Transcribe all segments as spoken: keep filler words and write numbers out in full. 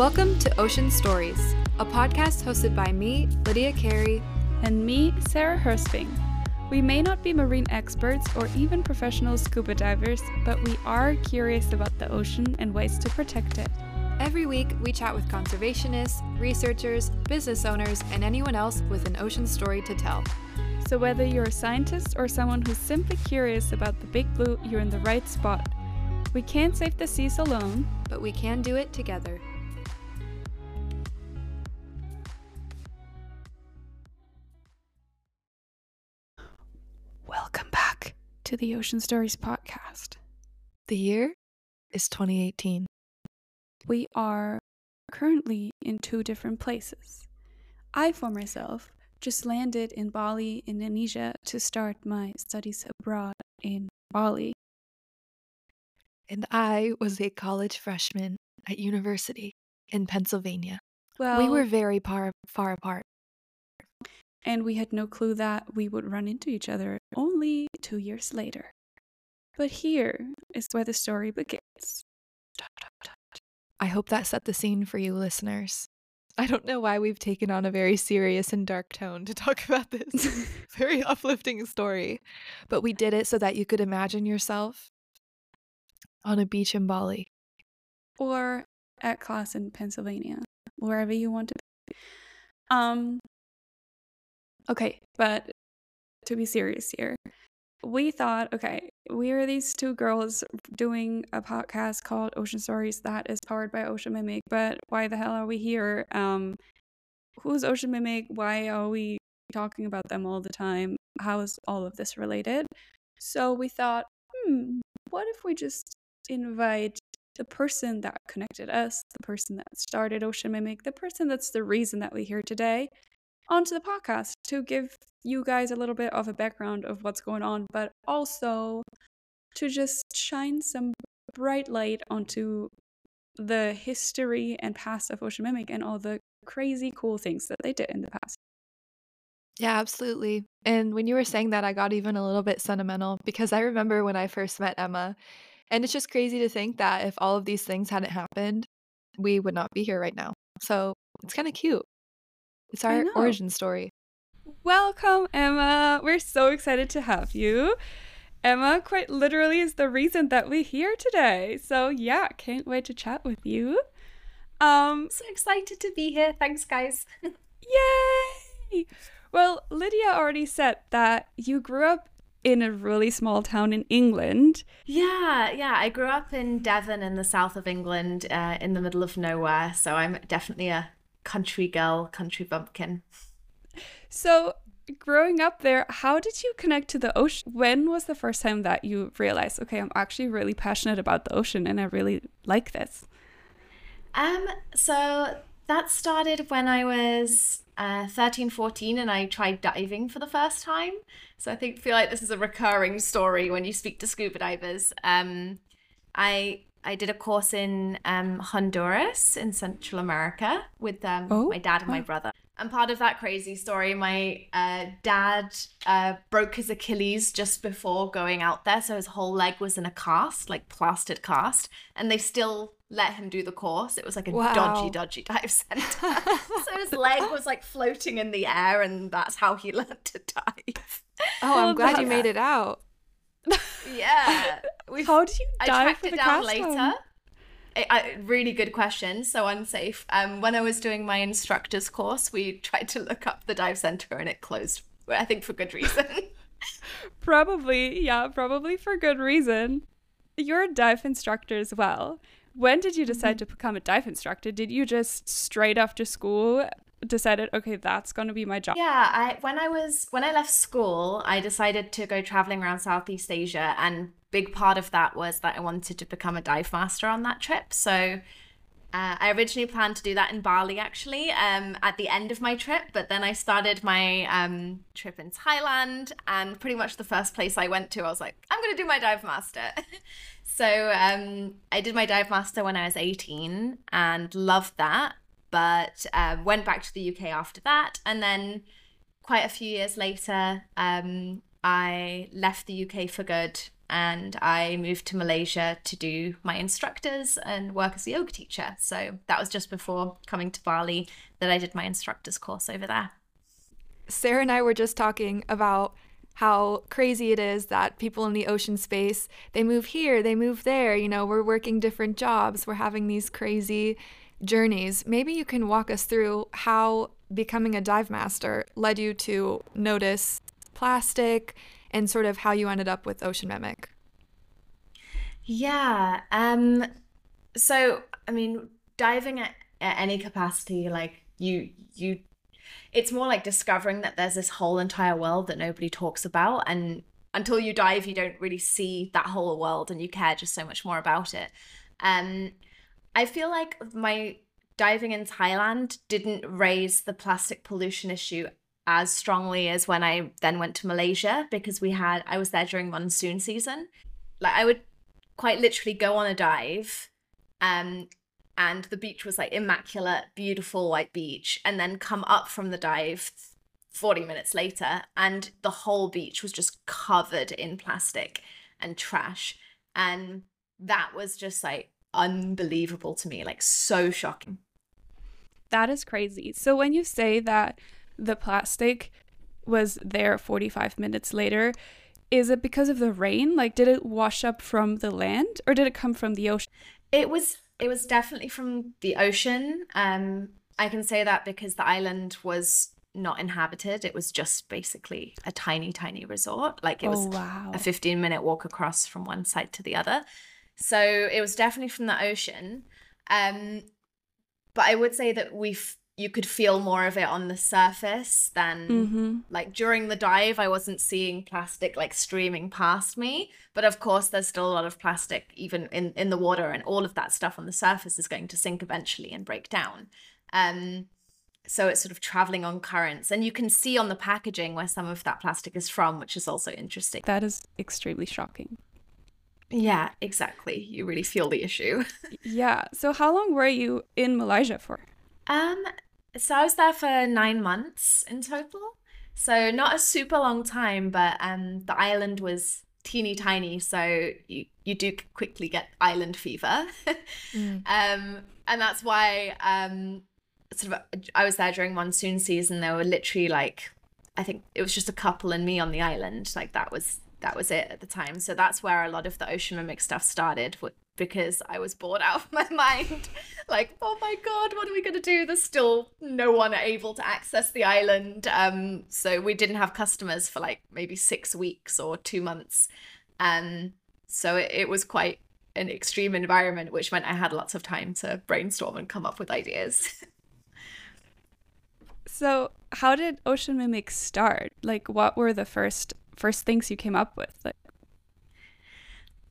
Welcome to Ocean Stories, a podcast hosted by me, Lydia Carey, and me, Sarah Hersping. We may not be marine experts or even professional scuba divers, but we are curious about the ocean and ways to protect it. Every week, we chat with conservationists, researchers, business owners, and anyone else with an ocean story to tell. So whether you're a scientist or someone who's simply curious about the big blue, you're in the right spot. We can't save the seas alone, but we can do it together. Welcome back to the Ocean Stories podcast. The year is twenty eighteen. We are currently in two different places. I, for myself, just landed in Bali, Indonesia, to start my studies abroad in Bali. And I was a college freshman at university in Pennsylvania. Well, we were very par- far apart. And we had no clue that we would run into each other only two years later. But here is where the story begins. I hope that set the scene for you, listeners. I don't know why we've taken on a very serious and dark tone to talk about this very uplifting story, but we did it so that you could imagine yourself on a beach in Bali. Or at class in Pennsylvania, wherever you want to be. Um, okay, but to be serious here, we thought, okay, we are these two girls doing a podcast called Ocean Stories that is powered by Ocean Mimic, but why the hell are we here? Um, who's Ocean Mimic? Why are we talking about them all the time? How is all of this related? So we thought, hmm, what if we just invite the person that connected us, the person that started Ocean Mimic, the person that's the reason that we're here today, onto the podcast to give you guys a little bit of a background of what's going on, but also to just shine some bright light onto the history and past of Ocean Mimic and all the crazy cool things that they did in the past. Yeah, absolutely. And when you were saying that, I got even a little bit sentimental because I remember when I first met Emma, and it's just crazy to think that if all of these things hadn't happened, we would not be here right now. So it's kind of cute. It's our origin story. Welcome, Emma. We're so excited to have you. Emma quite literally is the reason that we're here today. So yeah, can't wait to chat with you. Um, so excited to be here. Thanks, guys. Yay! Well, Lydia already said that you grew up in a really small town in England. Yeah, yeah. I grew up in Devon in the south of England, uh, in the middle of nowhere. So I'm definitely a country girl, country bumpkin. So growing up there, how did you connect to the ocean? When was the first time that you realized, okay, I'm actually really passionate about the ocean and I really like this? Um, so that started when I was uh, thirteen, fourteen, and I tried diving for the first time. So I think feel like this is a recurring story when you speak to scuba divers. Um, I I did a course in um, Honduras in Central America with um, oh, my dad and my brother. And part of that crazy story, my uh, dad uh, broke his Achilles just before going out there. So his whole leg was in a cast, like plastered cast. And they still let him do the course. It was like a wow. dodgy, dodgy dive center. So his leg was like floating in the air, and that's how he learned to dive. Oh, I'm glad you made it out. Yeah. We've, How do you dive I tracked it down later. I, I, really good question. So unsafe. Um, when I was doing my instructor's course, we tried to look up the dive center and it closed. I think for good reason. Probably, yeah, probably for good reason. You're a dive instructor as well. When did you decide mm-hmm. to become a dive instructor? Did you just straight after school decided, okay, that's going to be my job? Yeah, I when I was when I left school, I decided to go traveling around Southeast Asia, and big part of that was that I wanted to become a dive master on that trip. So uh, I originally planned to do that in Bali, actually, um, at the end of my trip. But then I started my um, trip in Thailand, and pretty much the first place I went to, I was like, I'm going to do my dive master. So um, I did my dive master when I was eighteen and loved that. But um, went back to the U K after that. And then quite a few years later, um, I left the U K for good and I moved to Malaysia to do my instructors and work as a yoga teacher. So that was just before coming to Bali that I did my instructors course over there. Sarah and I were just talking about how crazy it is that people in the ocean space, they move here, they move there, you know, we're working different jobs, we're having these crazy journeys. Maybe you can walk us through how becoming a dive master led you to notice plastic and sort of how you ended up with Ocean Mimic. Yeah, um, so, I mean, diving at, at any capacity, like you, you, it's more like discovering that there's this whole entire world that nobody talks about. And until you dive, you don't really see that whole world and you care just so much more about it. Um, I feel like my diving in Thailand didn't raise the plastic pollution issue as strongly as when I then went to Malaysia, because we had, I was there during monsoon season. Like I would quite literally go on a dive, um, and the beach was like immaculate, beautiful white beach, and then come up from the dive forty minutes later and the whole beach was just covered in plastic and trash. And that was just like unbelievable to me, like so shocking. That is crazy. So when you say that the plastic was there forty-five minutes later, is it because of the rain? Like, did it wash up from the land or did it come from the ocean? It was It was definitely from the ocean. Um, I can say that because the island was not inhabited. It was just basically a tiny, tiny resort. Like it was oh, wow. a fifteen minute walk across from one side to the other. So it was definitely from the ocean. Um, but I would say that we f- you could feel more of it on the surface than mm-hmm. like during the dive, I wasn't seeing plastic like streaming past me. But of course, there's still a lot of plastic even in, in the water, and all of that stuff on the surface is going to sink eventually and break down. Um, so it's sort of traveling on currents, and you can see on the packaging where some of that plastic is from, which is also interesting. That is extremely shocking. Yeah, exactly. You really feel the issue. Yeah. So how long were you in Malaysia for? Um. So I was there for nine months in total. So not a super long time, but um, the island was teeny tiny. So you, you do quickly get island fever. mm. Um, and that's why um, sort of I was there during monsoon season. There were literally like, I think it was just a couple and me on the island. Like that was, that was it at the time. So that's where a lot of the Ocean Mimic stuff started, because I was bored out of my mind. Like, oh my God, what are we going to do? There's still no one able to access the island. Um, so we didn't have customers for like maybe six weeks or two months. Um, so it, it was quite an extreme environment, which meant I had lots of time to brainstorm and come up with ideas. So how did Ocean Mimic start? Like, what were the first first things you came up with? Like,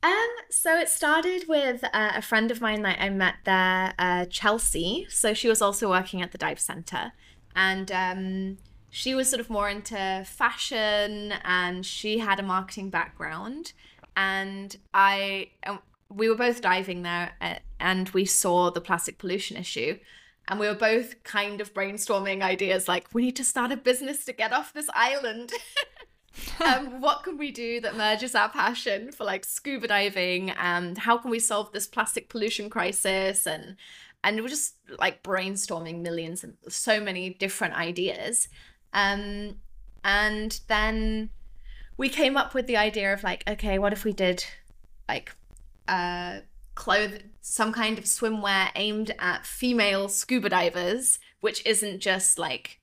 Um, so it started with uh, a friend of mine that I met there, uh, Chelsea. So she was also working at the dive center, and um, she was sort of more into fashion, and she had a marketing background. And I, we were both diving there, and we saw the plastic pollution issue. And we were both kind of brainstorming ideas like, we need to start a business to get off this island. um, what can we do that merges our passion for like scuba diving, and how can we solve this plastic pollution crisis? And and we're just like brainstorming millions and so many different ideas. Um, and then we came up with the idea of like, okay, what if we did like uh, clothes, some kind of swimwear aimed at female scuba divers, which isn't just like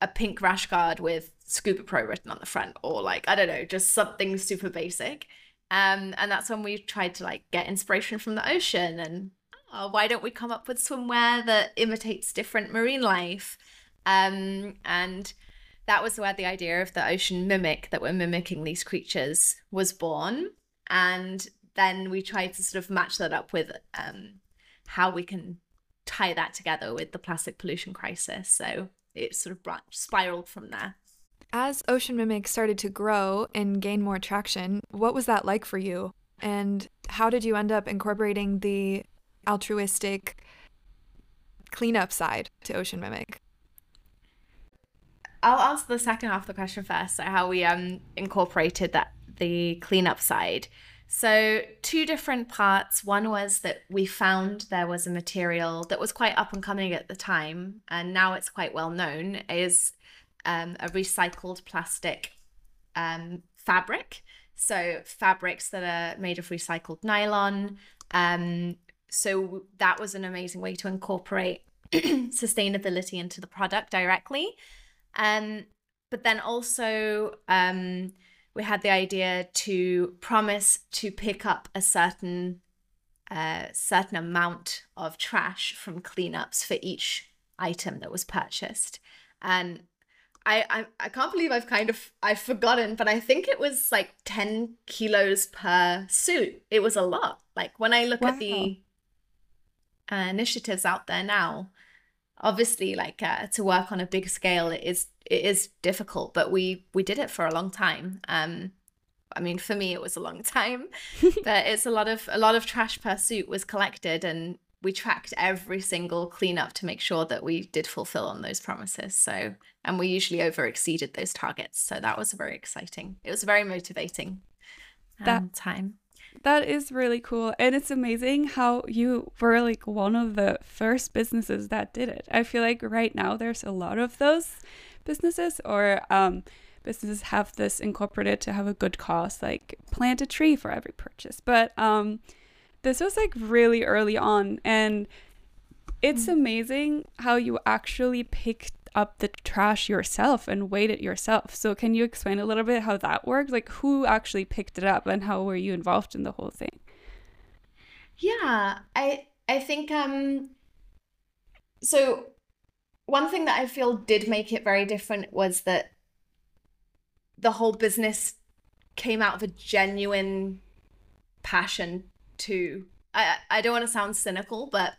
a pink rash guard with Scuba Pro written on the front, or like, I don't know, just something super basic. Um, and that's when we tried to like get inspiration from the ocean, and oh, why don't we come up with swimwear that imitates different marine life? Um, and that was where the idea of the Ocean Mimic, that we're mimicking these creatures, was born. And then we tried to sort of match that up with um, how we can tie that together with the plastic pollution crisis. So it sort of branched, spiraled from there. As Ocean Mimic started to grow and gain more traction, what was that like for you? And how did you end up incorporating the altruistic cleanup side to Ocean Mimic? I'll answer the second half of the question first, so how we um, incorporated that the cleanup side. So two different parts. One was that we found there was a material that was quite up and coming at the time, and now it's quite well known, is um, a recycled plastic um, fabric. So fabrics that are made of recycled nylon. Um, so that was an amazing way to incorporate sustainability into the product directly. Um, but then also... Um, we had the idea to promise to pick up a certain uh, certain amount of trash from cleanups for each item that was purchased. And I, I, I can't believe I've kind of, I've forgotten, but I think it was like ten kilos per suit. It was a lot. Like when I look wow. at the uh, initiatives out there now, obviously like uh, to work on a big scale, it is It is difficult, but we we did it for a long time. Um, I mean, for me, it was a long time, but it's a lot of a lot of trash per suit was collected, and we tracked every single cleanup to make sure that we did fulfill on those promises. So, and we usually over exceeded those targets. So that was very exciting. It was very motivating um, that time. That is really cool. And it's amazing how you were like one of the first businesses that did it. I feel like right now there's a lot of those businesses, or um, businesses have this incorporated to have a good cause, like plant a tree for every purchase. But um, this was like really early on. And it's mm. amazing how you actually picked up the trash yourself and weighed it yourself. So can you explain a little bit how that worked? Like who actually picked it up and how were you involved in the whole thing? Yeah, I I think um so one thing that I feel did make it very different was that the whole business came out of a genuine passion to, I, I don't want to sound cynical, but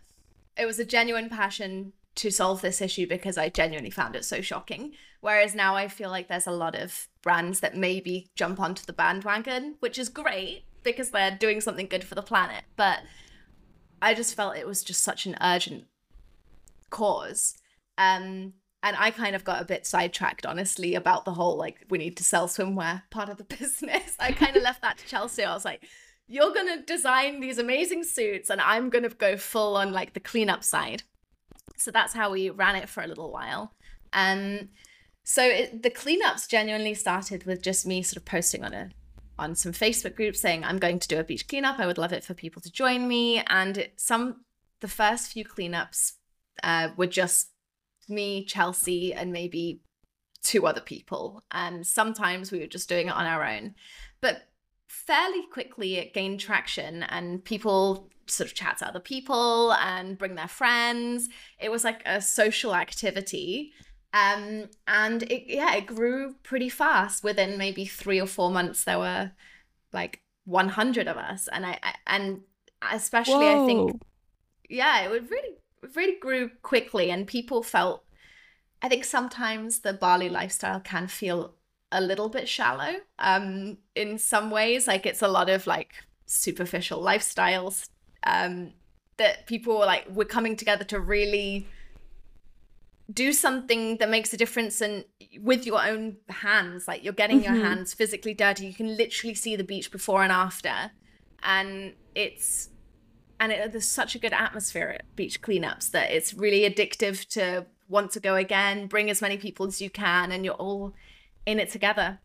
it was a genuine passion to solve this issue because I genuinely found it so shocking. Whereas now I feel like there's a lot of brands that maybe jump onto the bandwagon, which is great because they're doing something good for the planet. But I just felt it was just such an urgent cause. Um, and I kind of got a bit sidetracked, honestly, about the whole, like, we need to sell swimwear part of the business. I kind of left that to Chelsea. I was like, you're going to design these amazing suits and I'm going to go full on like the cleanup side. So that's how we ran it for a little while. Um, so it, the cleanups genuinely started with just me sort of posting on a on some Facebook groups saying, I'm going to do a beach cleanup. I would love it for people to join me. And it, some the first few cleanups uh, were just me, Chelsea, and maybe two other people. And sometimes we were just doing it on our own. But fairly quickly it gained traction and people sort of chat to other people and bring their friends. It was like a social activity. Um, and it, yeah, it grew pretty fast. Within maybe three or four months, there were like one hundred of us. And I, I and especially Whoa. I think, yeah, it really It really grew quickly, and people felt, I think sometimes the Bali lifestyle can feel a little bit shallow um, in some ways. Like it's a lot of like superficial lifestyles um, that people were like, we're coming together to really do something that makes a difference, and with your own hands, like you're getting mm-hmm. your hands physically dirty. You can literally see the beach before and after, and it's And it, there's such a good atmosphere at beach cleanups that it's really addictive to want to go again, bring as many people as you can, and you're all in it together.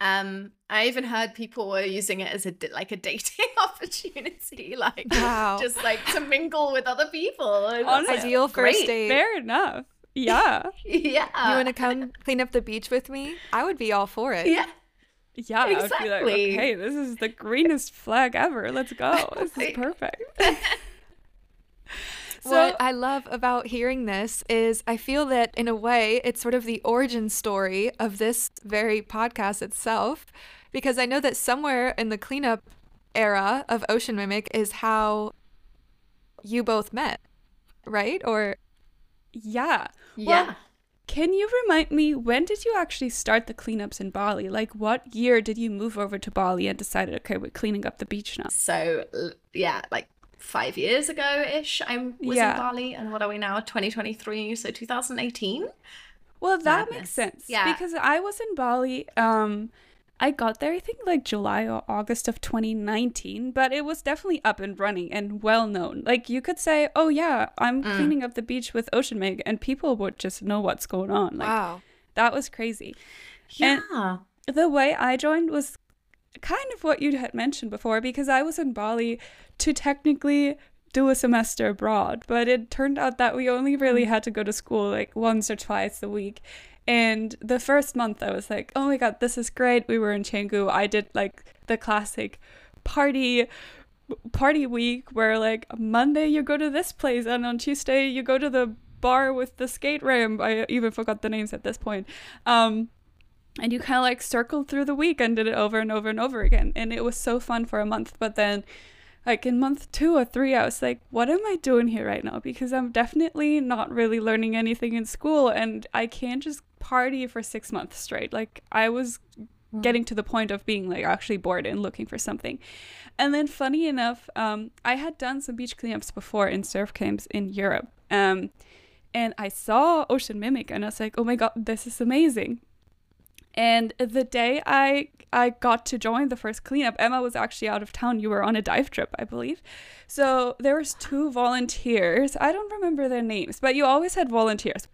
Um, I even heard people were using it as a like a dating opportunity, like wow. just like to mingle with other people. Honestly, ideal first great. date. Fair enough. Yeah. yeah. You want to come clean up the beach with me? I would be all for it. Yeah. Yeah, exactly. I would be like, okay, this is the greenest flag ever. Let's go. This is perfect. So, what I love about hearing this is I feel that in a way it's sort of the origin story of this very podcast itself, because I know that somewhere in the cleanup era of Ocean Mimic is how you both met, right? Or yeah. Yeah. Well, can you remind me, when did you actually start the cleanups in Bali? Like, what year did you move over to Bali and decided, okay, we're cleaning up the beach now? So, yeah, like five years ago-ish, I was yeah. in Bali. And what are we now? twenty twenty-three, so two thousand eighteen? Well, that Madness. makes sense. Yeah. Because I was in Bali um, I got there, I think, like July or August of twenty nineteen, but it was definitely up and running and well known. Like, you could say, oh yeah, I'm mm. cleaning up the beach with Ocean Mimic, and people would just know what's going on. Like, wow. That was crazy. Yeah. And the way I joined was kind of what you had mentioned before, because I was in Bali to technically do a semester abroad, but it turned out that we only really had to go to school like once or twice a week. And the first month I was like, oh my god, this is great. We were in Canggu. I did like the classic party party week where like Monday you go to this place and on Tuesday you go to the bar with the skate ramp. I even forgot the names at this point. Um, and you kind of like circled through the week and did it over and over and over again. And it was so fun for a month. But then like in month two or three, I was like, what am I doing here right now? Because I'm definitely not really learning anything in school, and I can't just party for six months straight. Like, I was getting to the point of being like actually bored and looking for something. And then funny enough, um, I had done some beach cleanups before in surf camps in Europe. Um, and I saw Ocean Mimic and I was like, oh my god, this is amazing. And the day I I got to join the first cleanup, Emma was actually out of town. You were on a dive trip, I believe. So there was two volunteers. I don't remember their names, but you always had volunteers.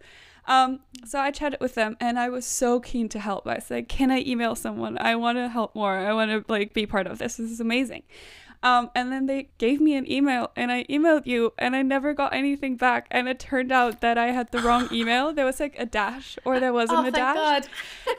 Um, so I chatted with them, and I was so keen to help. I said, can I email someone? I want to help more. I want to like be part of this. This is amazing. Um, and then they gave me an email, and I emailed you, and I never got anything back. And it turned out that I had the wrong email. There was like a dash, or there wasn't oh, a dash. God.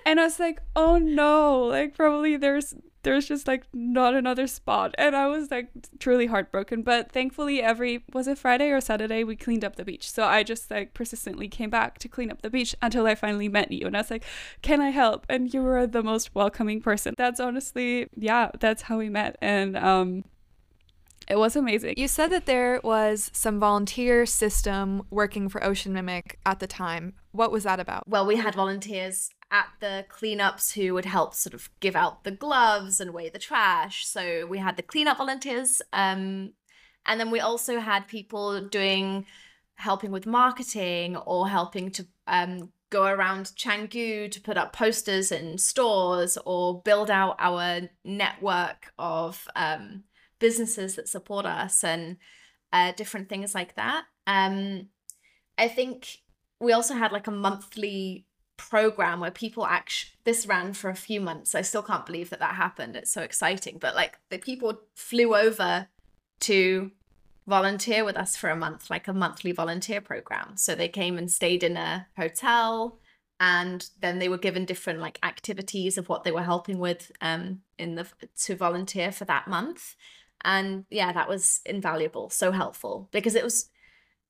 And I was like, oh no, like probably there's there's just like not another spot. And I was like truly heartbroken. But thankfully, every was it Friday or Saturday, we cleaned up the beach. So I just like persistently came back to clean up the beach until I finally met you. And I was like, can I help? And you were the most welcoming person. That's honestly, yeah, that's how we met. And um it was amazing. You said that there was some volunteer system working for Ocean Mimic at the time. What was that about? Well, we had volunteers at the cleanups who would help sort of give out the gloves and weigh the trash. So we had the cleanup volunteers. Um, and then we also had people doing, helping with marketing or helping to um, go around Canggu to put up posters in stores or build out our network of um businesses that support us and uh, different things like that. Um, I think we also had like a monthly program where people actually, this ran for a few months. I still can't believe that that happened. It's so exciting. But like the people flew over to volunteer with us for a month, like a monthly volunteer program. So they came and stayed in a hotel, and then they were given different like activities of what they were helping with um, in the to volunteer for that month. And yeah, that was invaluable, so helpful, because it was,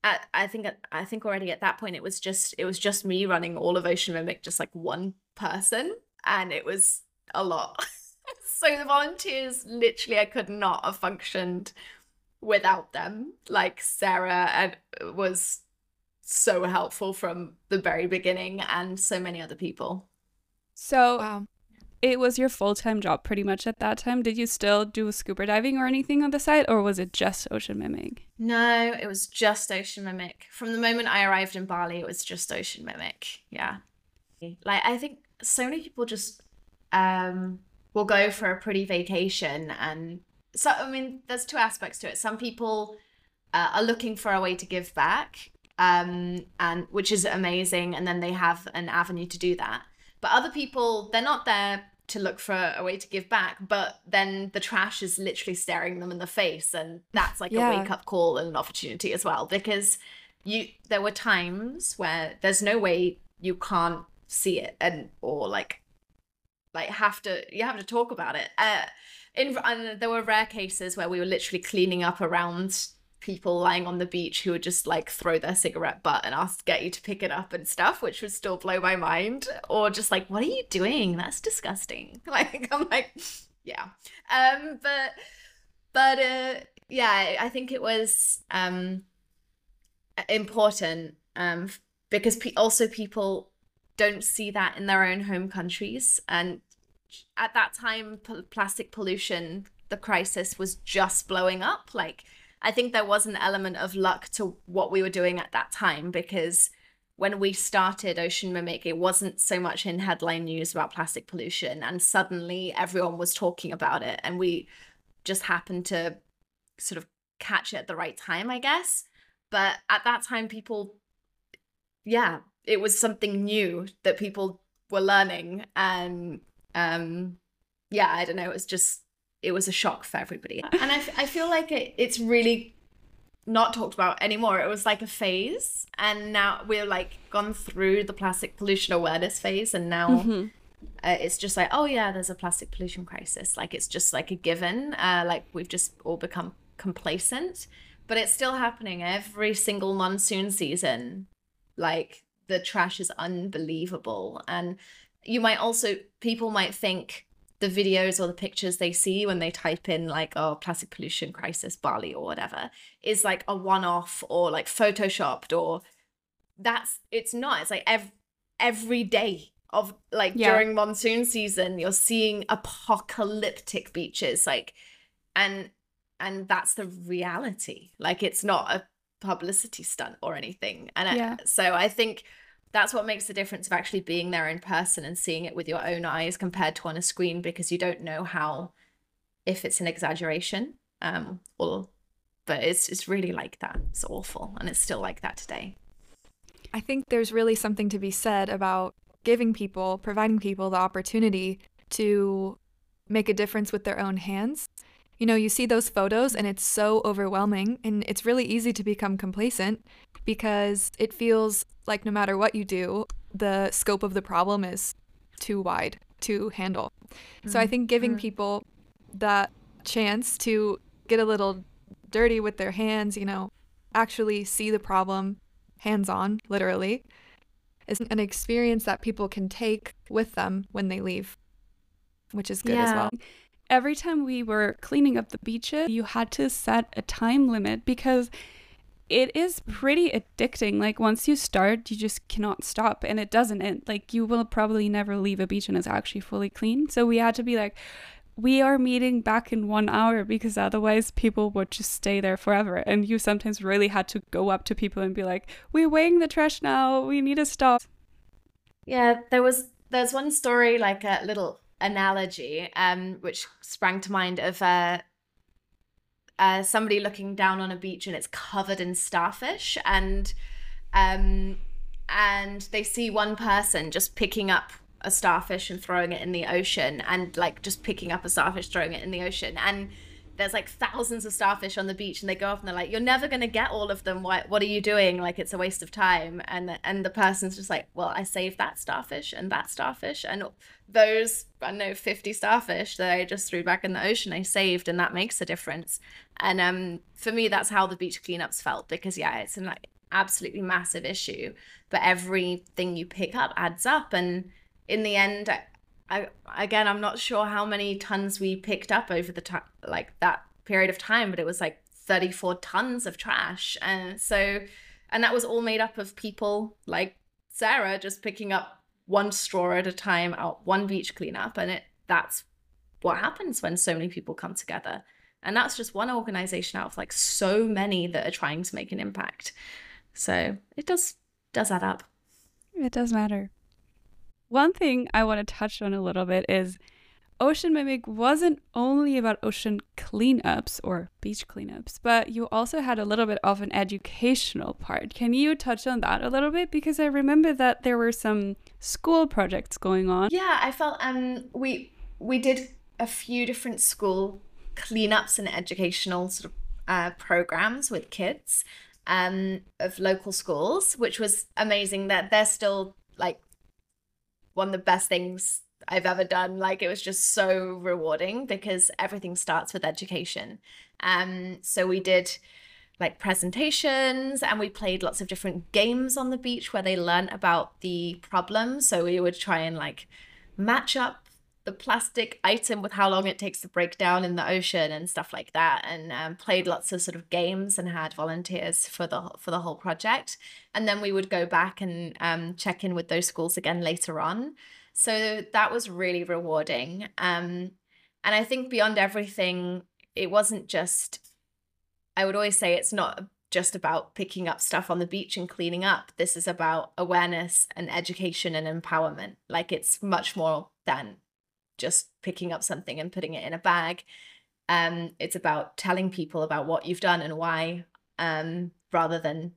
I, I think, I think already at that point, it was just, it was just me running all of Ocean Mimic, just like one person. And it was a lot. So the volunteers, literally, I could not have functioned without them. Like Sarah and was so helpful from the very beginning, and so many other people. So wow. It was your full-time job pretty much at that time. Did you still do scuba diving or anything on the side, or was it just Ocean Mimic? No, it was just Ocean Mimic. From the moment I arrived in Bali, it was just Ocean Mimic. Yeah. Like, I think so many people just um, will go for a pretty vacation. And so, I mean, there's two aspects to it. Some people uh, are looking for a way to give back, um, and which is amazing. And then they have an avenue to do that. But other people, they're not there to look for a way to give back, but then the trash is literally staring them in the face. And that's like yeah. a wake up call and an opportunity as well, because you there were times where there's no way you can't see it, and or like like have to you have to talk about it. Uh, in and there were rare cases where we were literally cleaning up around people lying on the beach who would just like throw their cigarette butt and ask get you to pick it up and stuff, which would still blow my mind. Or just like, what are you doing? That's disgusting. Like, I'm like, yeah. Um, but, but uh, yeah, I think it was um, important um, because pe also people don't see that in their own home countries. And at that time, pl plastic pollution, the crisis was just blowing up. Like, I think there was an element of luck to what we were doing at that time, because when we started Ocean Mimic, it wasn't so much in headline news about plastic pollution, and suddenly everyone was talking about it, and we just happened to sort of catch it at the right time, I guess. But at that time, people, yeah, it was something new that people were learning. And um, yeah, I don't know, it was just, it was a shock for everybody. And I, f I feel like it, it's really not talked about anymore. It was like a phase. And now we're like gone through the plastic pollution awareness phase. And now mm-hmm. uh, it's just like, oh yeah, there's a plastic pollution crisis. Like it's just like a given, uh, like we've just all become complacent. But it's still happening every single monsoon season. Like the trash is unbelievable. And you might also, people might think the videos or the pictures they see when they type in like, oh, plastic pollution crisis, Bali or whatever, is like a one-off or like photoshopped, or that's, it's not, it's like ev every day of like yeah. during monsoon season, you're seeing apocalyptic beaches, like, and, and that's the reality. Like it's not a publicity stunt or anything. And yeah. I, so I think that's what makes the difference of actually being there in person and seeing it with your own eyes compared to on a screen, because you don't know how, if it's an exaggeration um, or, but it's, it's really like that. It's awful. And it's still like that today. I think there's really something to be said about giving people, providing people the opportunity to make a difference with their own hands. You know, you see those photos and it's so overwhelming, and it's really easy to become complacent because it feels like no matter what you do, the scope of the problem is too wide to handle. Mm-hmm. So I think giving people that chance to get a little dirty with their hands, you know, actually see the problem hands-on, literally, is an experience that people can take with them when they leave, which is good yeah. as well. Every time we were cleaning up the beaches, you had to set a time limit because it is pretty addicting. Like once you start, you just cannot stop and it doesn't end. Like you will probably never leave a beach and it's actually fully clean. So we had to be like, we are meeting back in one hour because otherwise people would just stay there forever. And you sometimes really had to go up to people and be like, we're weighing the trash now. We need to stop. Yeah, there was, there's one story, like a little analogy um which sprang to mind of uh, uh somebody looking down on a beach and it's covered in starfish, and um and they see one person just picking up a starfish and throwing it in the ocean, and like just picking up a starfish throwing it in the ocean, and there's like thousands of starfish on the beach, and they go off and they're like, you're never going to get all of them. Why, what are you doing? Like, it's a waste of time. And, and the person's just like, well, I saved that starfish and that starfish and those, I don't know, fifty starfish that I just threw back in the ocean, I saved, and that makes a difference. And um, for me, that's how the beach cleanups felt, because yeah, it's an like, absolutely massive issue, but everything you pick up adds up. And in the end, I, I, again, I'm not sure how many tons we picked up over the time, like that period of time, but it was like thirty-four tons of trash. And so, and that was all made up of people like Sarah, just picking up one straw at a time out one beach cleanup. And it, that's what happens when so many people come together. And that's just one organization out of like so many that are trying to make an impact. So it does, does add up. It does matter. One thing I want to touch on a little bit is Ocean Mimic wasn't only about ocean cleanups or beach cleanups, but you also had a little bit of an educational part. Can you touch on that a little bit? Because I remember that there were some school projects going on. Yeah, I felt um we we did a few different school cleanups and educational sort of uh, programs with kids um, of local schools, which was amazing. That they're still like one of the best things I've ever done. Like it was just so rewarding because everything starts with education. Um, so we did like presentations and we played lots of different games on the beach where they learn about the problem. So we would try and like match up the plastic item with how long it takes to break down in the ocean and stuff like that, and um, played lots of sort of games and had volunteers for the for the whole project. And then we would go back and um, check in with those schools again later on. So that was really rewarding. Um, and I think beyond everything, it wasn't just, I would always say it's not just about picking up stuff on the beach and cleaning up. This is about awareness and education and empowerment. Like, it's much more than just picking up something and putting it in a bag. Um, it's about telling people about what you've done and why, um, rather than,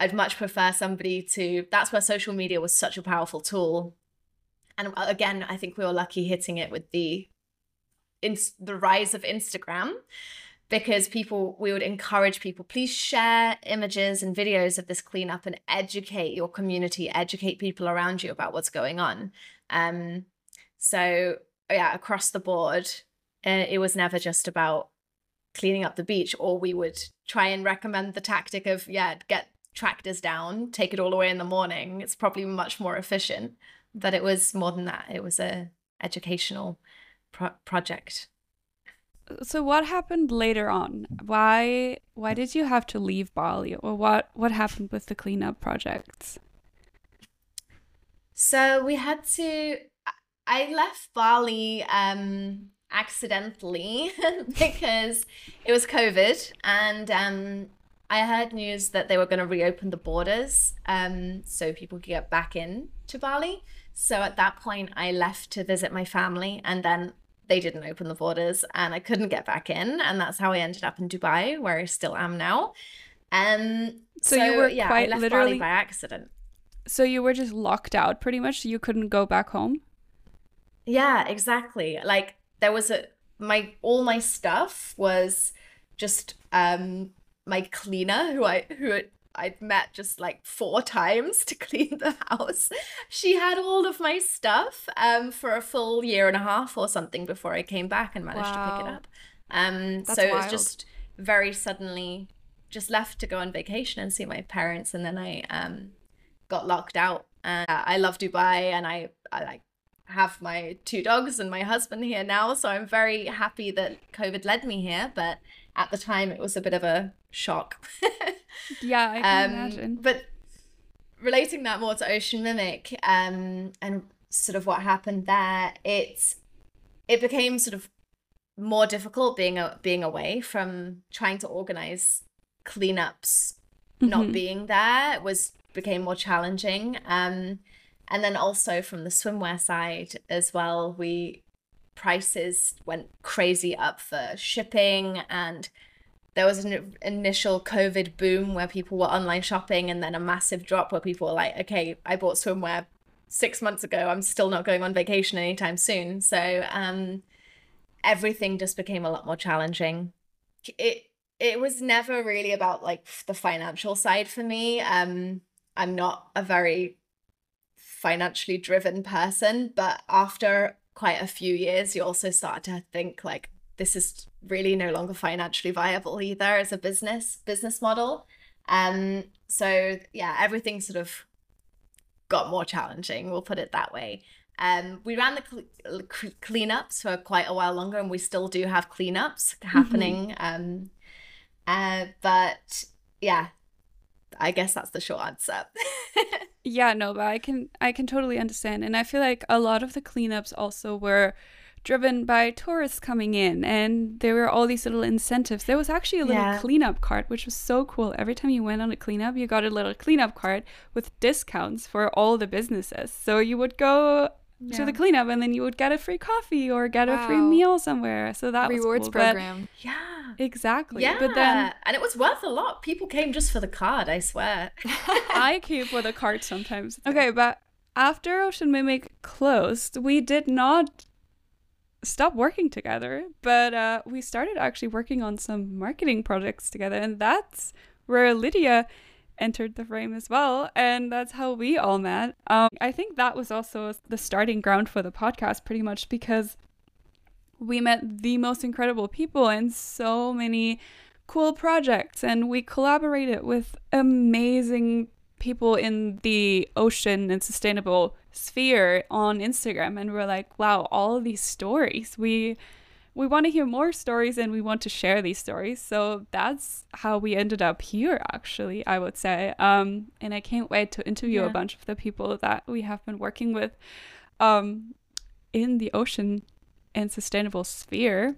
I'd much prefer somebody to, that's where social media was such a powerful tool. And again, I think we were lucky hitting it with the, in, the rise of Instagram, because people, we would encourage people, please share images and videos of this cleanup and educate your community, educate people around you about what's going on. Um, so yeah, across the board, uh, it was never just about cleaning up the beach, or we would try and recommend the tactic of, yeah, get tractors down, take it all away in the morning. It's probably much more efficient, but it was more than that. It was a educational pro project. So what happened later on? Why why did you have to leave Bali, or what what happened with the cleanup projects? So we had to, I left Bali um accidentally because it was COVID, and um I heard news that they were going to reopen the borders um so people could get back in to Bali. So at that point I left to visit my family, and then they didn't open the borders and I couldn't get back in. And that's how I ended up in Dubai, where I still am now. Um, so, so you were yeah, quite I left literally Bali by accident. So you were just locked out pretty much. You couldn't go back home. Yeah, exactly. Like, there was a, my, all my stuff was just um, my cleaner who I, who it, I'd met just like four times to clean the house. She had all of my stuff um, for a full year and a half or something before I came back and managed wow. to pick it up. Um, so wild. It was just very suddenly just left to go on vacation and see my parents. And then I um, got locked out. And I love Dubai, and I, I like have my two dogs and my husband here now. So I'm very happy that COVID led me here. But at the time it was a bit of a shock. Yeah, I can um, imagine. But relating that more to Ocean Mimic um, and sort of what happened there, it's it became sort of more difficult being a, being away from trying to organize cleanups. Mm-hmm. Not being there was became more challenging, um, and then also from the swimwear side as well, we prices went crazy up for shipping, and there was an initial COVID boom where people were online shopping, and then a massive drop where people were like, okay, I bought swimwear six months ago. I'm still not going on vacation anytime soon. So um, everything just became a lot more challenging. It it was never really about like the financial side for me. Um, I'm not a very financially driven person, but after quite a few years, you also start to think like, this is really no longer financially viable either as a business business model. Um, so yeah, everything sort of got more challenging, we'll put it that way. Um, we ran the cl cleanups for quite a while longer, and we still do have cleanups happening. Mm-hmm. um, uh, but yeah, I guess that's the short answer. Yeah, no, but I can, I can totally understand. And I feel like a lot of the cleanups also were driven by tourists coming in, and there were all these little incentives. There was actually a little yeah. cleanup card, which was so cool. Every time you went on a cleanup, you got a little cleanup card with discounts for all the businesses. So you would go yeah. to the cleanup, and then you would get a free coffee or get wow. a free meal somewhere. So that rewards was cool. program. But yeah, exactly. Yeah, but then and it was worth a lot. People came just for the card, I swear. I came for the card sometimes. Okay, but after Ocean Mimic closed, we did not stop working together, but uh, we started actually working on some marketing projects together, and that's where Lydia entered the frame as well, and that's how we all met. Um, I think that was also the starting ground for the podcast pretty much, because we met the most incredible people and so many cool projects, and we collaborated with amazing people in the ocean and sustainable sphere on Instagram, and we're like, wow, all of these stories, we we want to hear more stories, and we want to share these stories. So that's how we ended up here, actually, I would say. Um and I can't wait to interview yeah. a bunch of the people that we have been working with um in the ocean and sustainable sphere.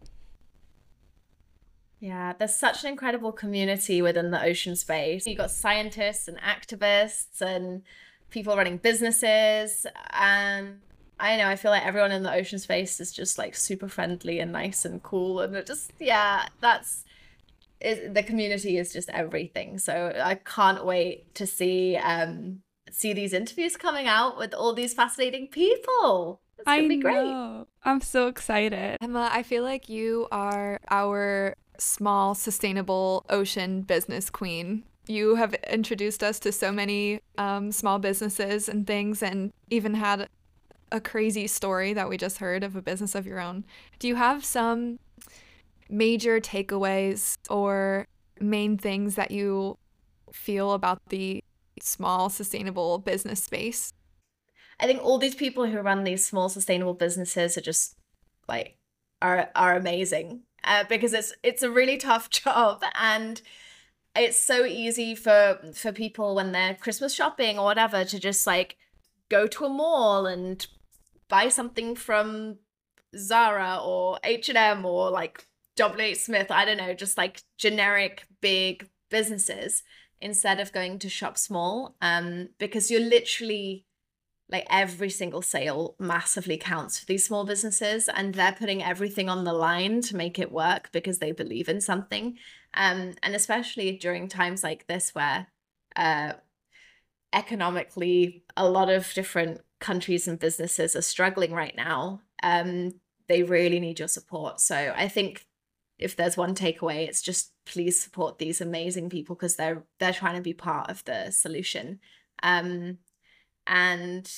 Yeah, there's such an incredible community within the ocean space. You've got scientists and activists and people running businesses, and I know, I feel like everyone in the ocean space is just like super friendly and nice and cool, and it just, yeah, that's it, the community is just everything. So I can't wait to see um see these interviews coming out with all these fascinating people. It's gonna I be great. Know. I'm so excited. Emma, I feel like you are our small sustainable ocean business queen. You have introduced us to so many um, small businesses and things, and even had a crazy story that we just heard of a business of your own. Do you have some major takeaways or main things that you feel about the small sustainable business space? I think all these people who run these small sustainable businesses are just like are are amazing, uh, because it's it's a really tough job, and it's so easy for for people when they're Christmas shopping or whatever to just like go to a mall and buy something from Zara or H and M or like W H Smith, I don't know, just like generic big businesses, instead of going to shop small, um, because you're literally like every single sale massively counts for these small businesses, and they're putting everything on the line to make it work because they believe in something. Um, and especially during times like this where uh, economically a lot of different countries and businesses are struggling right now, um, they really need your support. So I think if there's one takeaway, it's just please support these amazing people because they're they're trying to be part of the solution. Um, and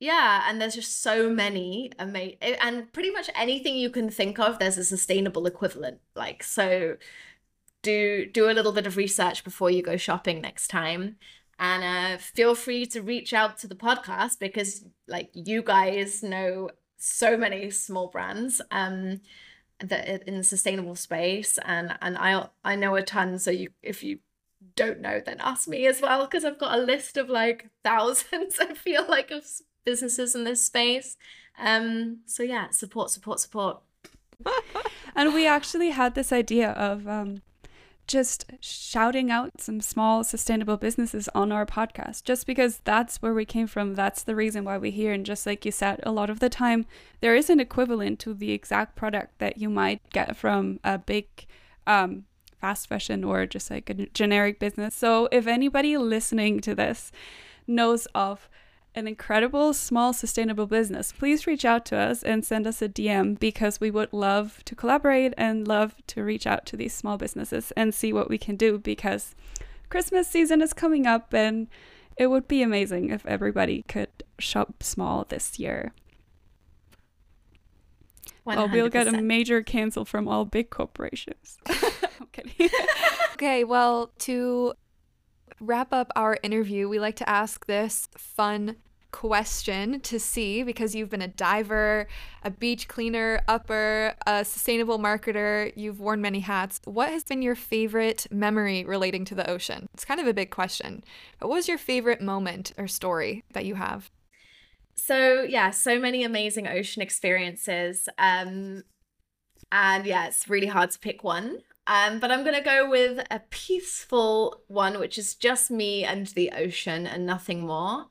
yeah, and there's just so many amazing, and pretty much anything you can think of, there's a sustainable equivalent. Like, so do do a little bit of research before you go shopping next time. And uh, feel free to reach out to the podcast because like you guys know so many small brands um, that in the sustainable space, and and I I know a ton. So you if you don't know, then ask me as well, because I've got a list of like thousands, I feel like, of businesses in this space. Um, so yeah, support, support, support. And we actually had this idea of Um... just shouting out some small sustainable businesses on our podcast, just because that's where we came from, that's the reason why we're here. And just like you said, a lot of the time there is an equivalent to the exact product that you might get from a big um fast fashion or just like a generic business. So if anybody listening to this knows of an incredible small sustainable business, please reach out to us and send us a D M, because we would love to collaborate and love to reach out to these small businesses and see what we can do, because Christmas season is coming up and it would be amazing if everybody could shop small this year. one hundred percent. Or we'll get a major cancel from all big corporations. I'm kidding. Okay, well, to wrap up our interview, we like to ask this fun question to see, because you've been a diver, a beach cleaner, upper, a sustainable marketer, you've worn many hats. What has been your favorite memory relating to the ocean? It's kind of a big question, but what was your favorite moment or story that you have? So yeah, so many amazing ocean experiences. Um, and yeah, it's really hard to pick one. Um, but I'm going to go with a peaceful one, which is just me and the ocean and nothing more.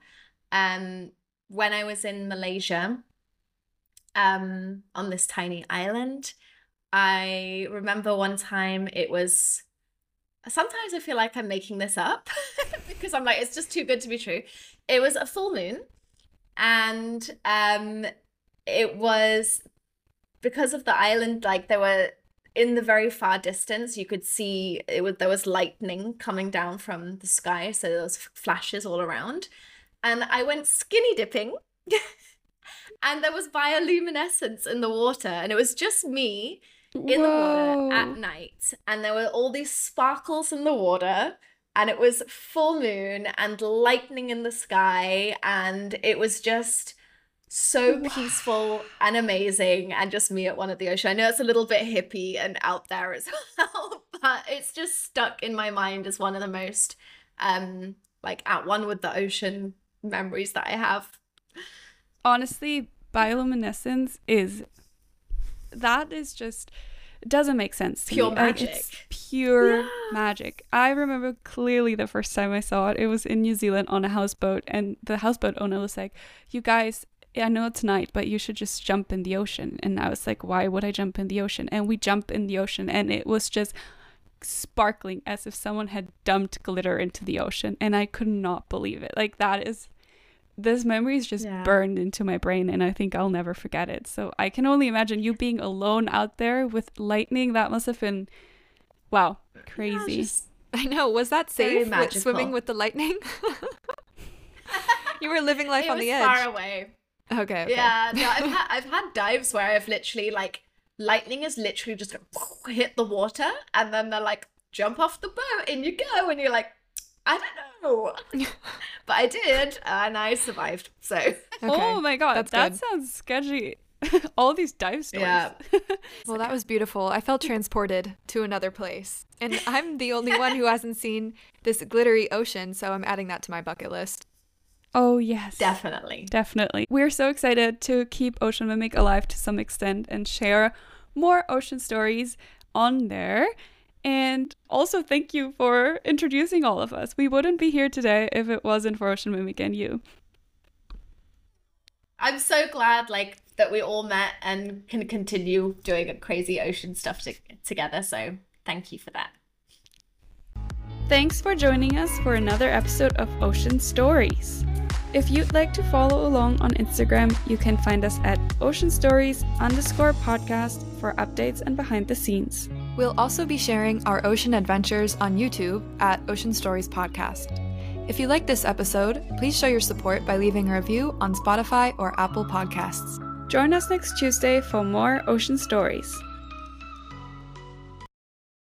Um, when I was in Malaysia, um, on this tiny island, I remember one time it was, sometimes I feel like I'm making this up because I'm like, it's just too good to be true. It was a full moon, and um, it was because of the island, like there were, in the very far distance, you could see it was, there was lightning coming down from the sky. So there was flashes all around. And I went skinny dipping and there was bioluminescence in the water. And it was just me in Whoa. the water at night. And there were all these sparkles in the water. And it was full moon and lightning in the sky. And it was just so peaceful wow. and amazing, and just me at one at the ocean. I know it's a little bit hippie and out there as well, but it's just stuck in my mind as one of the most um like at one with the ocean memories that I have. Honestly, bioluminescence is that is just It doesn't make sense. Pure me. magic. Like, it's pure yeah. magic. I remember clearly the first time I saw it. It was in New Zealand on a houseboat, and the houseboat owner was like, "You guys, I know it's night, but you should just jump in the ocean." And I was like, "Why would I jump in the ocean?" And we jumped in the ocean, and it was just sparkling as if someone had dumped glitter into the ocean, and I could not believe it. Like, that is, this memory is just yeah. burned into my brain, and I think I'll never forget it. So I can only imagine you being alone out there with lightning. That must have been, wow, crazy. Yeah, just, I know. Was that safe, with swimming with the lightning? You were living life it on the edge. Far away. Okay. okay. Yeah. No, I've had, I've had dives where I've literally, like, lightning is literally just gonna hit the water, and then they're like, "Jump off the boat," and you go, and you're like, "I don't know," but I did, and I survived. So, okay. Oh my god, That's that good. sounds sketchy. All these dive stories. Yeah. Well, that was beautiful. I felt transported to another place, and I'm the only one who hasn't seen this glittery ocean, so I'm adding that to my bucket list. Oh, yes. Definitely. Definitely. We're so excited to keep Ocean Mimic alive to some extent and share more ocean stories on there. And also, thank you for introducing all of us. We wouldn't be here today if it wasn't for Ocean Mimic and you. I'm so glad, like, that we all met and can continue doing crazy ocean stuff to- together. So thank you for that. Thanks for joining us for another episode of Ocean Stories. If you'd like to follow along on Instagram, you can find us at ocean stories underscore podcast for updates and behind the scenes. We'll also be sharing our ocean adventures on YouTube at Ocean Stories Podcast. If you like this episode, please show your support by leaving a review on Spotify or Apple Podcasts. Join us next Tuesday for more Ocean Stories.